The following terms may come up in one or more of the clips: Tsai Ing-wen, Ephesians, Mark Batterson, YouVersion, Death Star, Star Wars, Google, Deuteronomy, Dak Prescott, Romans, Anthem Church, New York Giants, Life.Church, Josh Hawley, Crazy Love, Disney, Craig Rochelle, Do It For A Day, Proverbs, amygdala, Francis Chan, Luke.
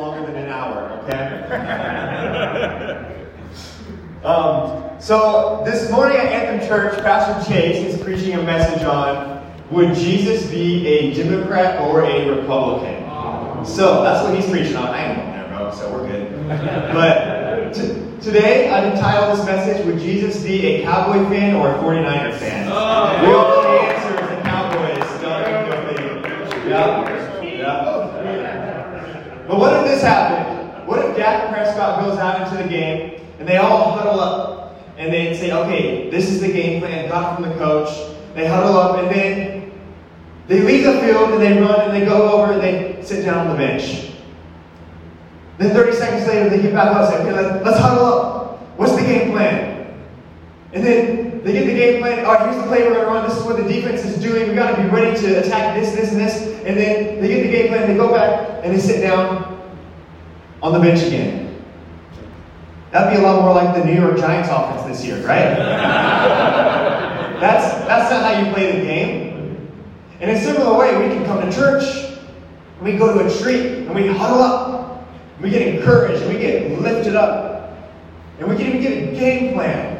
longer than an hour, okay? So this morning at Anthem Church, Pastor Chase is preaching a message on, would Jesus be a Democrat or a Republican? So that's what he's preaching on. I ain't going there, bro, so we're good. But today, I've entitled this message, would Jesus be a Cowboy fan or a 49er fan? We all know the answer is the Cowboys. Yeah. But what if this happened? What if Dak Prescott goes out into the game, and they all huddle up, and they say, okay, this is the game plan, got from the coach. They huddle up, and then they leave the field, and they run, and they go over, and they sit down on the bench. Then 30 seconds later, they get back up and say, okay, let's huddle up. What's the game plan? And then they get the game plan. All right, here's the play we're going to run. This is what the defense is doing. We've got to be ready to attack this, this, and this. And then they get the game plan. They go back, and they sit down on the bench again. That'd be a lot more like the New York Giants offense this year, right? That's not how you play the game. In a similar way, we can come to church, and we go to a retreat, and we huddle up. We get encouraged, we get lifted up, and we can even get a game plan.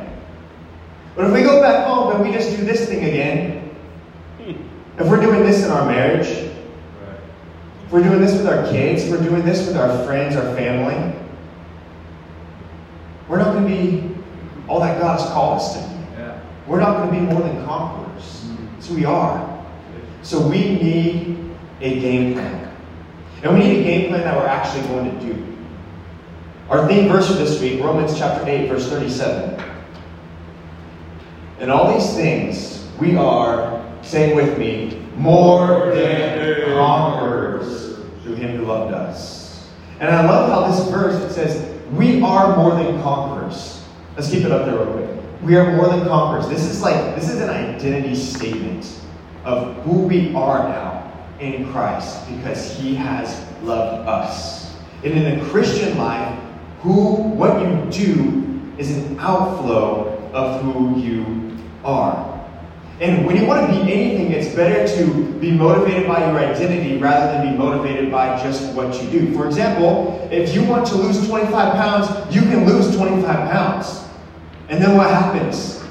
But if we go back home and we just do this thing again, if we're doing this in our marriage, if we're doing this with our kids, if we're doing this with our friends, our family, we're not going to be all that God has called us to be. Yeah. We're not going to be more than conquerors. That's who we are. So we need a game plan. And we need a game plan that we're actually going to do. Our theme verse for this week, Romans chapter 8, verse 37. In all these things, we are, say with me, more than conquerors through him who loved us. And I love how this verse, it says, we are more than conquerors. Let's keep it up there real quick. We are more than conquerors. This is an identity statement of who we are now in Christ, because he has loved us. And in the Christian life, what you do is an outflow of who you are. And when you want to be anything, it's better to be motivated by your identity rather than be motivated by just what you do. For example, if you want to lose 25 pounds, you can lose 25 pounds. And then what happens?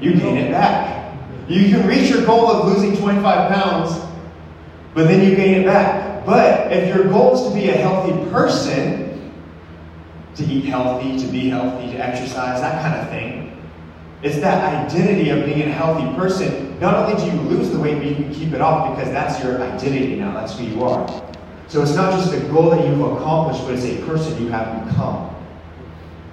You gain it back. You can reach your goal of losing 25 pounds, but then you gain it back. But if your goal is to be a healthy person, to eat healthy, to be healthy, to exercise, that kind of thing, it's that identity of being a healthy person. Not only do you lose the weight, but you can keep it off because that's your identity now. That's who you are. So it's not just a goal that you've accomplished, but it's a person you have become.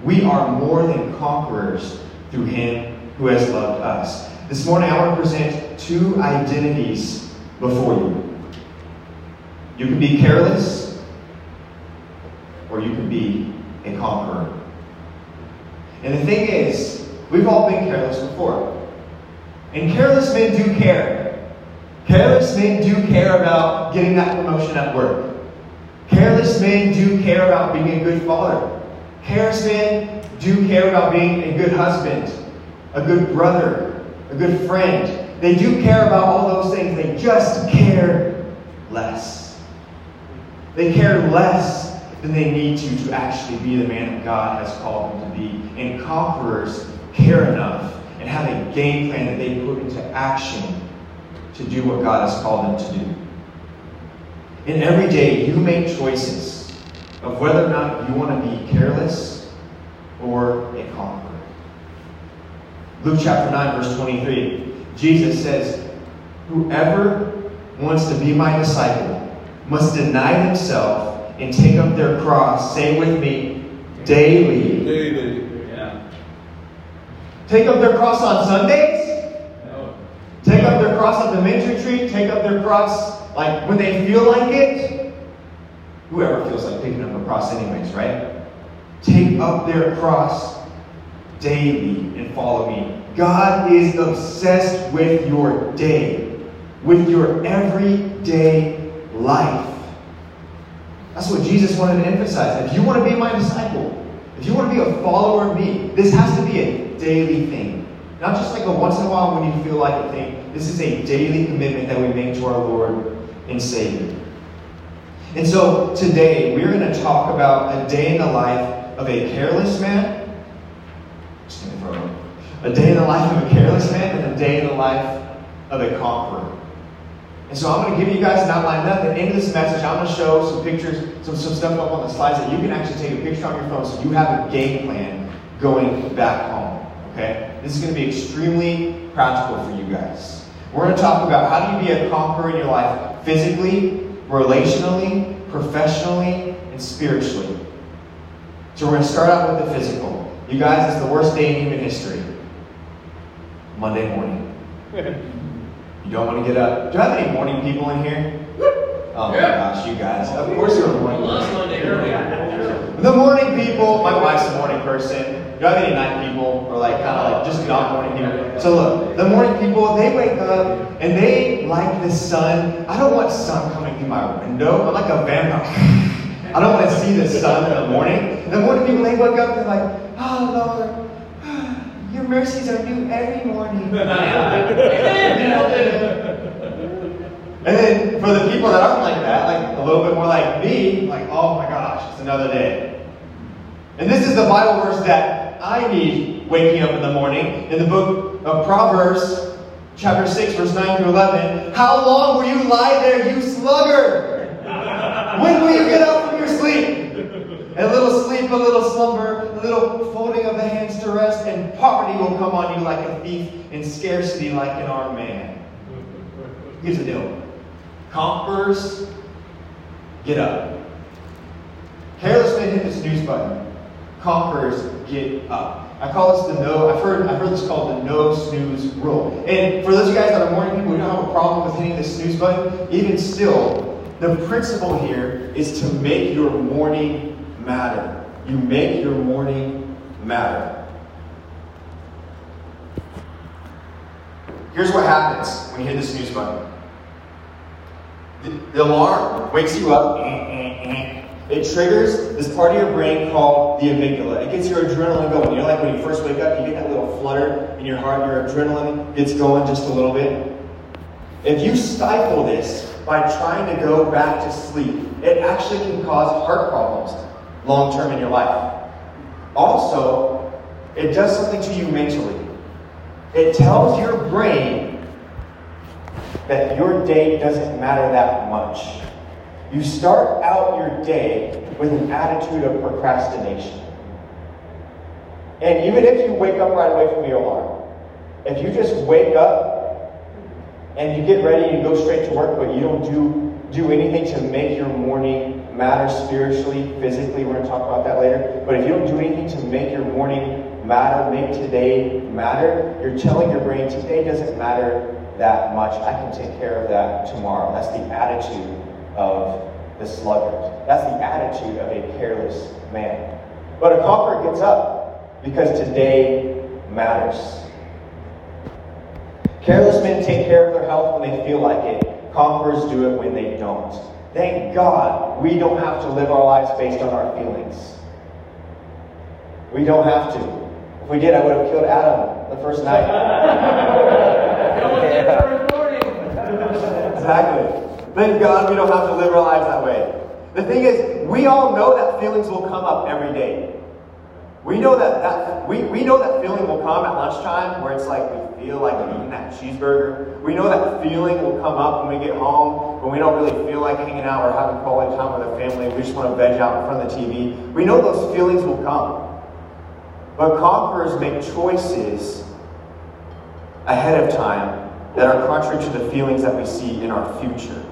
We are more than conquerors through him who has loved us. This morning I want to present two identities before you. You can be careless, or you can be a conqueror. And the thing is, we've all been careless before. And careless men do care. Careless men do care about getting that promotion at work. Careless men do care about being a good father. Careless men do care about being a good husband, a good brother, a good friend. They do care about all those things. They just care less. They care less than they need to actually be the man that God has called them to be. And conquerors care enough and have a game plan that they put into action to do what God has called them to do. And every day you make choices of whether or not you want to be careless or a conqueror. Luke chapter 9, verse 23, Jesus says, whoever wants to be my disciple must deny himself and take up their cross, say with me, daily. Daily. Yeah. Take up their cross on Sundays? No. Take up their cross at the men's retreat? Take up their cross like when they feel like it? Whoever feels like picking up a cross anyways, right? Take up their cross daily and follow me. God is obsessed with your day, with your everyday life. That's what Jesus wanted to emphasize. If you want to be my disciple, if you want to be a follower of me, this has to be a daily thing. Not just like a once in a while when you feel like it thing. This is a daily commitment that we make to our Lord and Savior. And so today, we're going to talk about a day in the life of a careless man. A day in the life of a careless man and a day in the life of a conqueror. And so I'm going to give you guys an outline. At the end of this message, I'm going to show some pictures, some stuff up on the slides that you can actually take a picture on your phone so you have a game plan going back home. Okay? This is going to be extremely practical for you guys. We're going to talk about how do you be a conqueror in your life physically, relationally, professionally, and spiritually. So we're going to start out with the physical. You guys, it's the worst day in human history. Monday morning. You don't want to get up. Do I have any morning people in here? Oh yeah. My gosh, you guys. Of course you're a morning person. The morning people, my wife's a morning person. Do I have any night people? Or like kind of like just not morning people. So look, the morning people, they wake up and they like the sun. I don't want sun coming through my window. I'm like a vampire. I don't want to see the sun in the morning. The morning people, they wake up and they're like, oh Lord. Your mercies are new every morning. And then for the people that aren't like that, like a little bit more like me, like, oh my gosh, it's another day. And this is the Bible verse that I need waking up in the morning. In the book of Proverbs, chapter 6, verse 9 through 11. How long will you lie there, you sluggard? When will you get up from your sleep? A little sleep, a little slumber, a little folding of the hands to rest, and poverty will come on you like a thief, and scarcity like an armed man. Here's the deal. Conquerors, get up. Careless men hit the snooze button. Conquerors, get up. I call this the I've heard this called the no snooze rule. And for those of you guys that are morning people, you don't have a problem with hitting the snooze button, even still, the principle here is to make your morning matter. You make your morning matter. Here's what happens when you hit the snooze button. The alarm wakes you up. It triggers this part of your brain called the amygdala. It gets your adrenaline going. You know, like when you first wake up, you get that little flutter in your heart. Your adrenaline gets going just a little bit. If you stifle this by trying to go back to sleep, it actually can cause heart problems long-term in your life. Also, it does something to you mentally. It tells your brain that your day doesn't matter that much. You start out your day with an attitude of procrastination. And even if you wake up right away from your alarm, if you just wake up and you get ready and go straight to work, but you don't do anything to make your morning matter spiritually, physically, we're going to talk about that later, but if you don't do anything to make your morning matter, make today matter, you're telling your brain, today doesn't matter that much, I can take care of that tomorrow. That's the attitude of the sluggard. That's the attitude of a careless man. But a conqueror gets up because today matters. Careless men take care of their health when they feel like it. Conquerors do it when they don't. Thank God we don't have to live our lives based on our feelings. We don't have to. If we did, I would have killed Adam the first night. Exactly. Thank God we don't have to live our lives that way. The thing is, we all know that feelings will come up every day. We know that we know that feeling will come at lunchtime where it's like we feel like eating that cheeseburger. We know that feeling will come up when we get home when we don't really feel like hanging out or having quality time with our family. We just want to veg out in front of the TV. We know those feelings will come. But conquerors make choices ahead of time that are contrary to the feelings that we see in our future.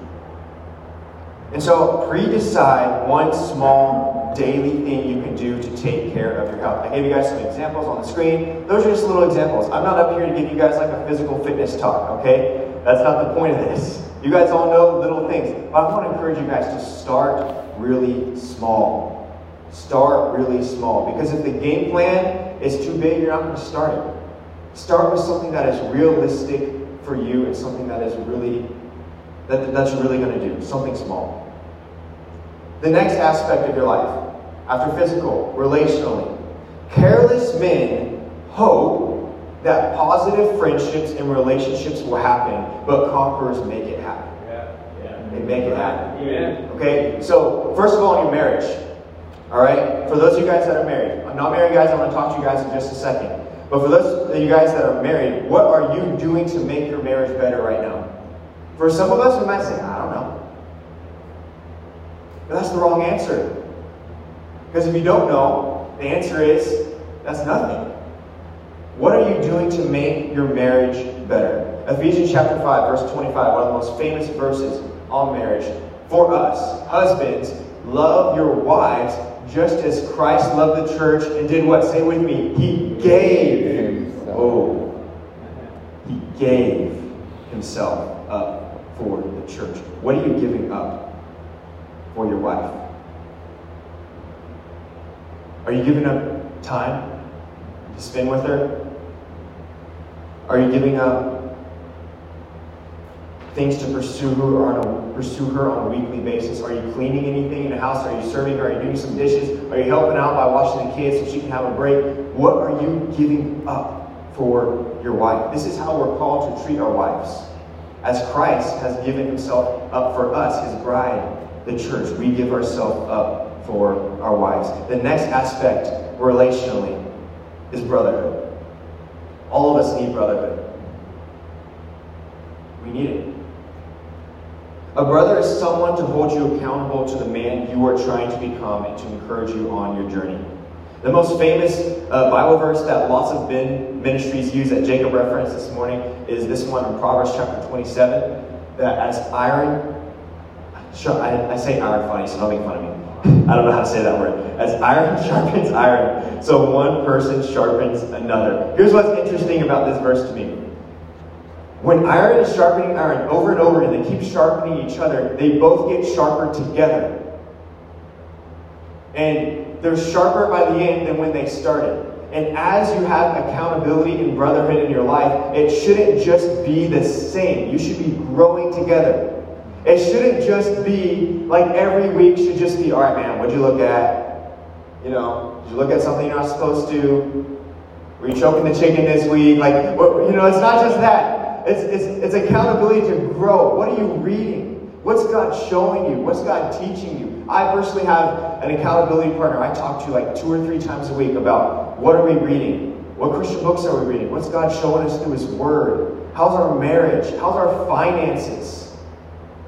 And so pre-decide one small daily thing you can do to take care of your health. I gave you guys some examples on the screen. Those are just little examples. I'm not up here to give you guys like a physical fitness talk, okay? That's not the point of this. You guys all know little things. But I want to encourage you guys to start really small. Start really small. Because if the game plan is too big, you're not going to start it. Start with something that is realistic for you and something that is really, that's really going to do. Something small. The next aspect of your life, after physical, relationally. Careless men hope that positive friendships and relationships will happen, but conquerors make it happen. Yeah. Yeah. and make it happen. Amen. Okay, so first of all, in your marriage, all right? For those of you guys that are married, I'm not married, guys, I'm going to talk to you guys in just a second. But for those of you guys that are married, what are you doing to make your marriage better right now? For some of us, we might say, I don't know. But that's the wrong answer. Because if you don't know, the answer is, that's nothing. What are you doing to make your marriage better? Ephesians chapter 5, verse 25, one of the most famous verses on marriage. For us, husbands, love your wives just as Christ loved the church and did what? Say with me. He gave himself. Oh, he gave himself up for the church. What are you giving up for your wife? Are you giving up time to spend with her? Are you giving up things to pursue her on a weekly basis? Are you cleaning anything in the house? Are you serving? Are you doing some dishes? Are you helping out by washing the kids so she can have a break? What are you giving up for your wife? This is how we're called to treat our wives. As Christ has given himself up for us, his bride, the church, we give ourselves up for our wives. The next aspect relationally is brotherhood. All of us need brotherhood. We need it. A brother is someone to hold you accountable to the man you are trying to become and to encourage you on your journey. The most famous Bible verse that lots of men ministries use that Jacob referenced this morning is this one in Proverbs chapter 27, that as iron, I say iron funny, so don't make fun of me. I don't know how to say that word. As iron sharpens iron, so one person sharpens another. Here's what's interesting about this verse to me. When iron is sharpening iron over and over, and they keep sharpening each other, they both get sharper together. And they're sharper by the end than when they started. And as you have accountability and brotherhood in your life, it shouldn't just be the same. You should be growing together. It shouldn't just be, like every week should just be, all right, man, what'd you look at? You know, did you look at something you're not supposed to? Were you choking the chicken this week? Like, you know, it's not just that. It's accountability to grow. What are you reading? What's God showing you? What's God teaching you? I personally have an accountability partner I talk to like 2 or 3 times a week about what are we reading? What Christian books are we reading? What's God showing us through his word? How's our marriage? How's our finances?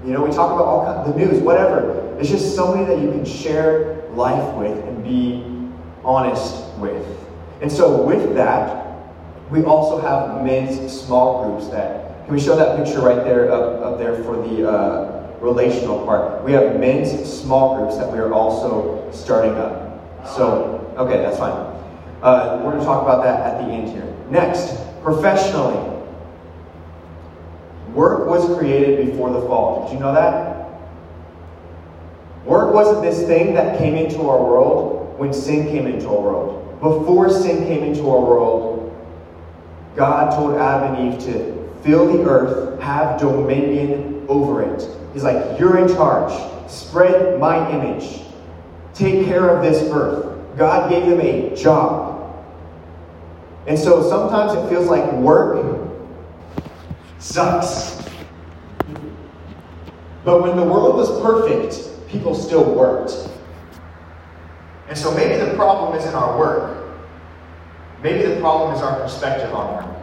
You know, we talk about all kinds of the news, whatever. It's just somebody that you can share life with and be honest with. And so with that, we also have men's small groups that, can we show that picture right there, up there for the relational part? We have men's small groups that we are also starting up. So, okay, that's fine. We're going to talk about that at the end here. Next, professionally. Work was created before the fall. Did you know that? Work wasn't this thing that came into our world when sin came into our world. Before sin came into our world, God told Adam and Eve to fill the earth, have dominion over it. He's like, you're in charge. Spread my image. Take care of this earth. God gave them a job. And so sometimes it feels like work sucks. But when the world was perfect, people still worked. And so maybe the problem isn't our work. Maybe the problem is our perspective on work.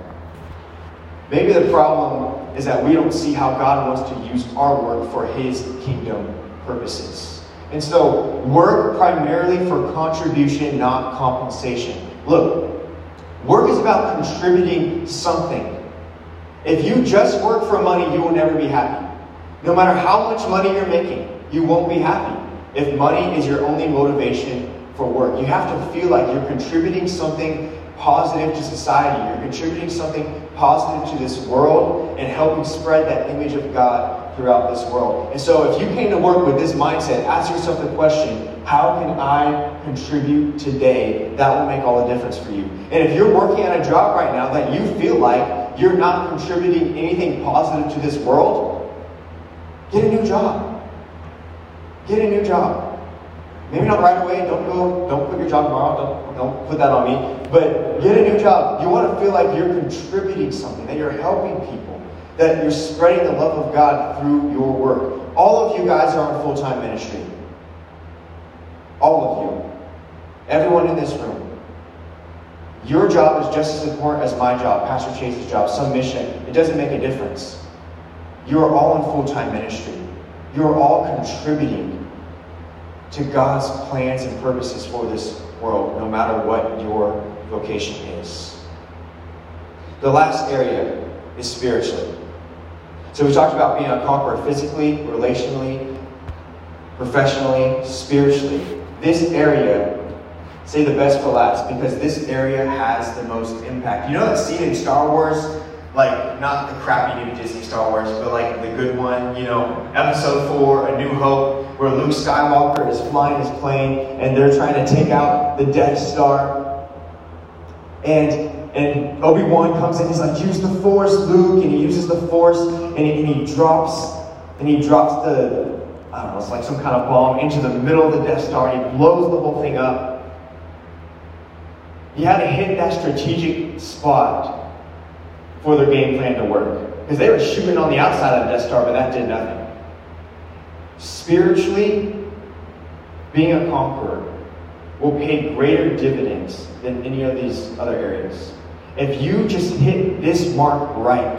Maybe the problem is that we don't see how God wants to use our work for his kingdom purposes. And so work primarily for contribution, not compensation. Look, work is about contributing something. If you just work for money, you will never be happy. No matter how much money you're making, you won't be happy if money is your only motivation for work. You have to feel like you're contributing something positive to society. You're contributing something positive to this world and helping spread that image of God throughout this world. And so if you came to work with this mindset, ask yourself the question, how can I contribute today? That will make all the difference for you. And if you're working at a job right now that you feel like you're not contributing anything positive to this world, get a new job. Get a new job. Maybe not right away. Don't quit your job tomorrow. Don't put that on me. But get a new job. You want to feel like you're contributing something, that you're helping people, that you're spreading the love of God through your work. All of you guys are on full-time ministry. All of you. Everyone in this room. Your job is just as important as my job, Pastor Chase's job, some mission. It doesn't make a difference. You are all in full-time ministry. You are all contributing to God's plans and purposes for this world, no matter what your vocation is. The last area is spiritually. So we talked about being a conqueror physically, relationally, professionally, spiritually. This area, say the best for last, because this area has the most impact. You know that scene in Star Wars? Like, not the crappy new Disney Star Wars, but like the good one, you know, episode 4, A New Hope, where Luke Skywalker is flying his plane and they're trying to take out the Death Star. And Obi-Wan comes in, he's like, use the Force, Luke, and he uses the Force, and he drops the, I don't know, it's like some kind of bomb into the middle of the Death Star, and he blows the whole thing up. You had to hit that strategic spot for their game plan to work. Because they were shooting on the outside of the Death Star, but that did nothing. Spiritually, being a conqueror will pay greater dividends than any of these other areas. If you just hit this mark right,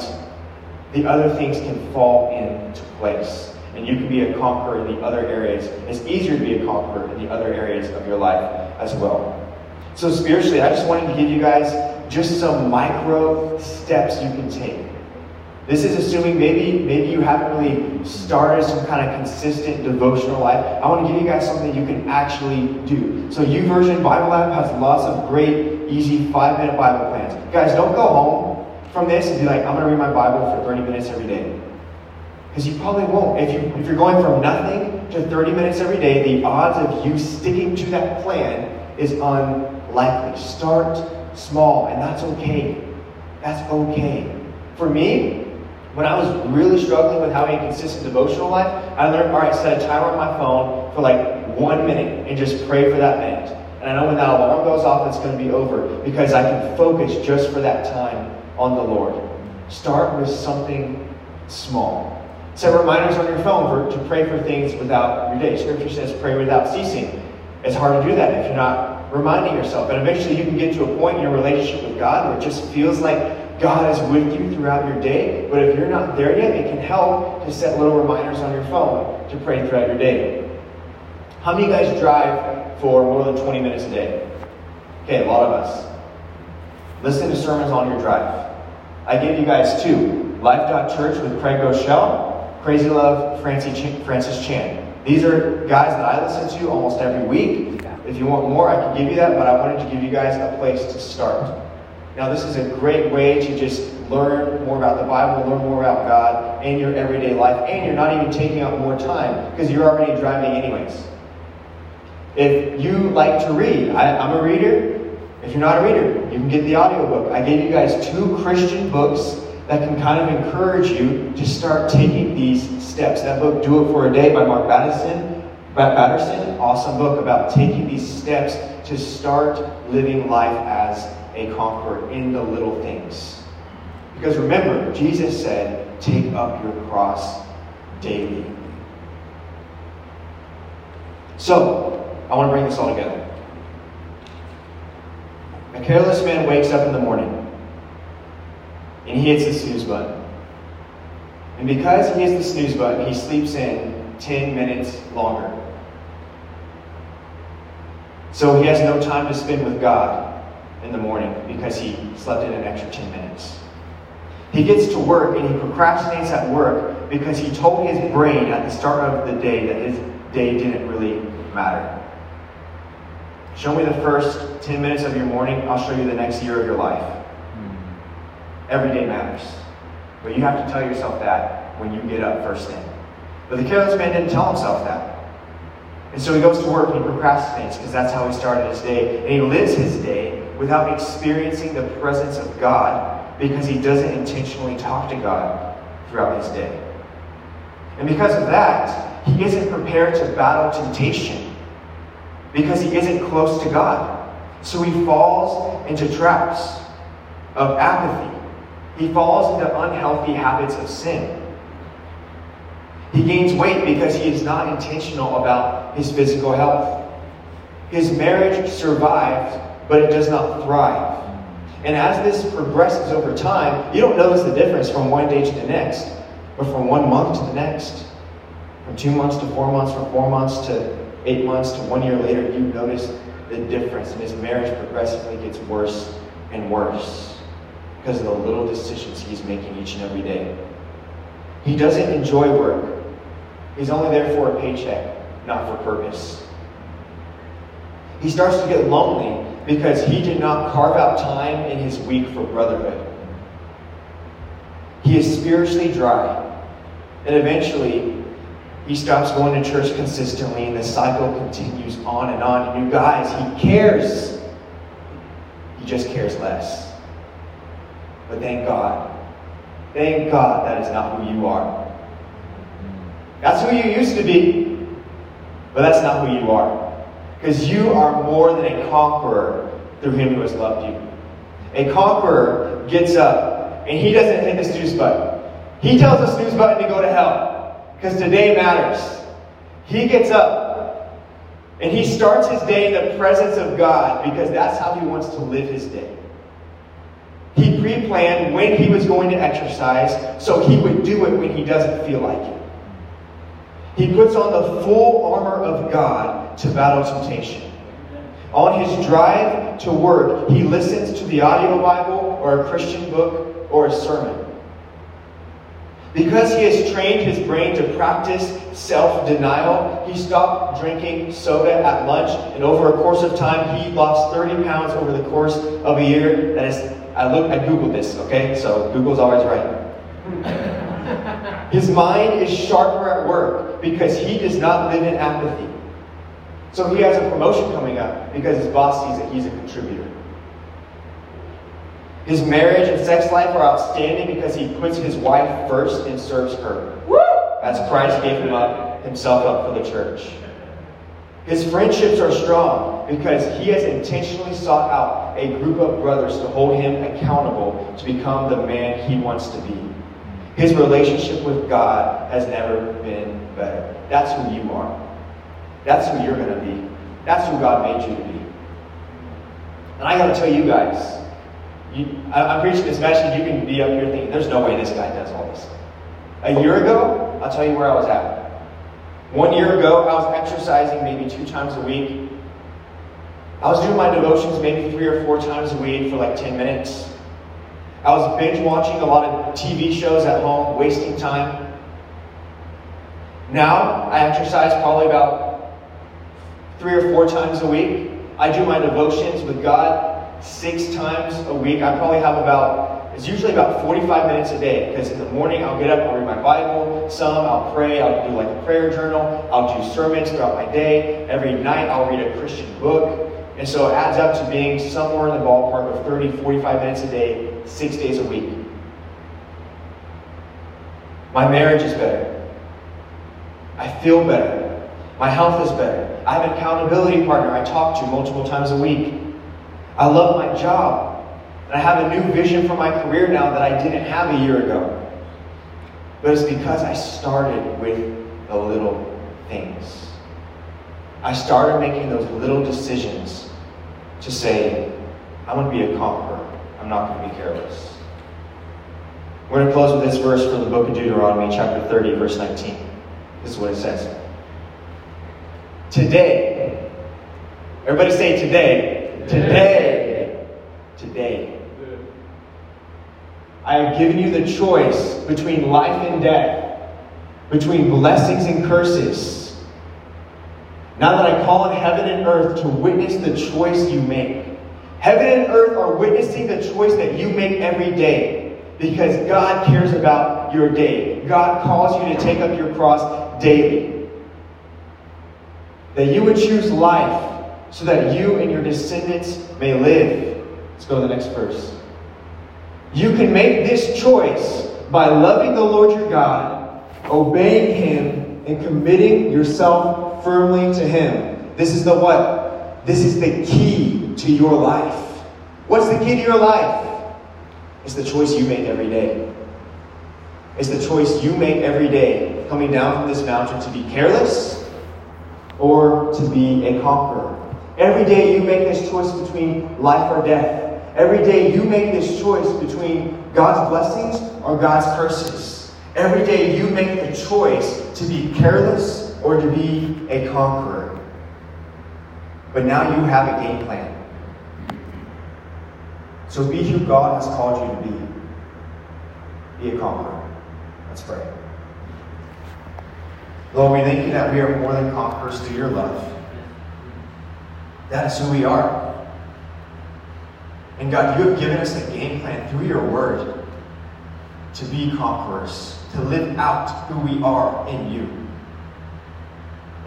the other things can fall into place. And you can be a conqueror in the other areas. It's easier to be a conqueror in the other areas of your life as well. So spiritually, I just wanted to give you guys just some micro steps you can take. This is assuming maybe you haven't really started some kind of consistent devotional life. I want to give you guys something you can actually do. So YouVersion Bible app has lots of great, easy 5-minute Bible plans. Guys, don't go home from this and be like, I'm going to read my Bible for 30 minutes every day. Because you probably won't. If you're going from nothing to 30 minutes every day, the odds of you sticking to that plan is unlikely. Start small, and that's okay. That's okay. For me, when I was really struggling with having a consistent devotional life, I learned, all right, set a timer on my phone for like 1 minute and just pray for that minute. And I know when that alarm goes off, it's going to be over because I can focus just for that time on the Lord. Start with something small. Set reminders on your phone to pray for things without your day. Scripture says pray without ceasing. It's hard to do that if you're not reminding yourself. And eventually you can get to a point in your relationship with God where it just feels like God is with you throughout your day. But if you're not there yet, it can help to set little reminders on your phone to pray throughout your day. How many of you guys drive for more than 20 minutes a day? Okay, a lot of us. Listen to sermons on your drive. I gave you guys 2. Life.Church with Craig Rochelle, Crazy Love, Francis Chan. These are guys that I listen to almost every week. If you want more, I can give you that, but I wanted to give you guys a place to start. Now, this is a great way to just learn more about the Bible, learn more about God in your everyday life, and you're not even taking up more time because you're already driving anyways. If you like to read, I'm a reader. If you're not a reader, you can get the audiobook. I gave you guys 2 Christian books that can kind of encourage you to start taking these steps. That book, Do It For A Day by Mark Batterson, awesome book about taking these steps to start living life as a conqueror in the little things. Because remember, Jesus said, take up your cross daily. So, I want to bring this all together. A careless man wakes up in the morning. And he hits the snooze button. And because he hits the snooze button, he sleeps in 10 minutes longer. So he has no time to spend with God in the morning because he slept in an extra 10 minutes. He gets to work and he procrastinates at work because he told his brain at the start of the day that his day didn't really matter. Show me the first 10 minutes of your morning, I'll show you the next year of your life. Every day matters. But you have to tell yourself that when you get up first thing. But the careless man didn't tell himself that. And so he goes to work and he procrastinates because that's how he started his day. And he lives his day without experiencing the presence of God because he doesn't intentionally talk to God throughout his day. And because of that, he isn't prepared to battle temptation because he isn't close to God. So he falls into traps of apathy. He falls into unhealthy habits of sin. He gains weight because he is not intentional about his physical health. His marriage survives, but it does not thrive. And as this progresses over time, you don't notice the difference from one day to the next, or from 1 month to the next, from 2 months to 4 months, from 4 months to 8 months to 1 year later, you notice the difference. And his marriage progressively gets worse and worse because of the little decisions he's making each and every day. He doesn't enjoy work. He's only there for a paycheck, not for purpose. He starts to get lonely because he did not carve out time in his week for brotherhood. He is spiritually dry, and eventually he stops going to church consistently, and the cycle continues on and on. And you guys, he cares. He just cares less. But thank God. Thank God that is not who you are. That's who you used to be, but that's not who you are. Because you are more than a conqueror through him who has loved you. A conqueror gets up, and he doesn't hit the snooze button. He tells the snooze button to go to hell, because today matters. He gets up, and he starts his day in the presence of God, because that's how he wants to live his day. He pre-planned when he was going to exercise, so he would do it when he doesn't feel like it. He puts on the full armor of God to battle temptation. On his drive to work, he listens to the audio Bible or a Christian book or a sermon. Because he has trained his brain to practice self-denial, he stopped drinking soda at lunch, and over a course of time, he lost 30 pounds over the course of a year. That is, I Googled this, okay? So Google's always right. His mind is sharper at work because he does not live in apathy. So he has a promotion coming up because his boss sees that he's a contributor. His marriage and sex life are outstanding because he puts his wife first and serves her. Woo! As Christ gave himself up for the church. His friendships are strong because he has intentionally sought out a group of brothers to hold him accountable to become the man he wants to be. His relationship with God has never been better. That's who you are. That's who you're going to be. That's who God made you to be. And I got to tell you guys, I'm preaching this message, you can be up here thinking, there's no way this guy does all this. A year ago, I'll tell you where I was at. 1 year ago, I was exercising maybe 2 times a week. I was doing my devotions maybe 3 or 4 times a week for like 10 minutes. I was binge-watching a lot of TV shows at home, wasting time. Now, I exercise probably about 3 or 4 times a week. I do my devotions with God 6 times a week. I probably have it's usually about 45 minutes a day, because in the morning I'll get up, I'll read my Bible, some, I'll pray, I'll do like a prayer journal, I'll do sermons throughout my day. Every night I'll read a Christian book. And so it adds up to being somewhere in the ballpark of 30, 45 minutes a day, 6 days a week. My marriage is better. I feel better. My health is better. I have an accountability partner I talk to multiple times a week. I love my job. And I have a new vision for my career now that I didn't have a year ago. But it's because I started with the little things. I started making those little decisions to say, I'm going to be a conqueror. I'm not going to be careless. We're going to close with this verse from the book of Deuteronomy, chapter 30, verse 19. This is what it says. Today, everybody say today. Today. Today. I have given you the choice between life and death, between blessings and curses. Now that I call on heaven and earth to witness the choice you make. Heaven and earth are witnessing the choice that you make every day, because God cares about your day. God calls you to take up your cross daily. That you would choose life so that you and your descendants may live. Let's go to the next verse. You can make this choice by loving the Lord your God, obeying him, and committing yourself firmly to him. This is the what? This is the key to your life. What's the key to your life? It's the choice you make every day. is the choice you make every day coming down from this mountain to be careless or to be a conqueror. Every day you make this choice between life or death. Every day you make this choice between God's blessings or God's curses. Every day you make the choice to be careless or to be a conqueror. But now you have a game plan. So be who God has called you to be. Be a conqueror. Let's pray. Lord, we thank you that we are more than conquerors through your love. That is who we are. And God, you have given us a game plan through your word to be conquerors, to live out who we are in you.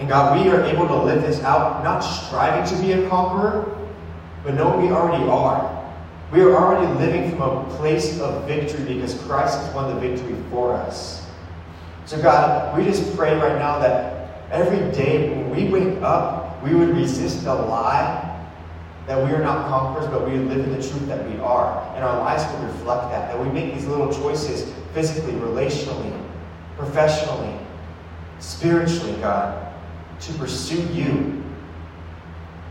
And God, we are able to live this out, not striving to be a conqueror, but no, we already are. We are already living from a place of victory because Christ has won the victory for us. So God, we just pray right now that every day when we wake up, we would resist the lie that we are not conquerors, but we live in the truth that we are. And our lives will reflect that. That we make these little choices physically, relationally, professionally, spiritually, God, to pursue you.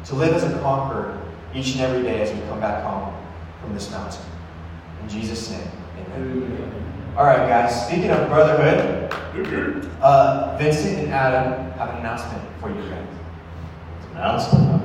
To live as a conqueror each and every day as we come back home from this mountain. In Jesus' name, amen. All right, guys. Speaking of brotherhood, Vincent and Adam have an announcement for you guys. It's an announcement.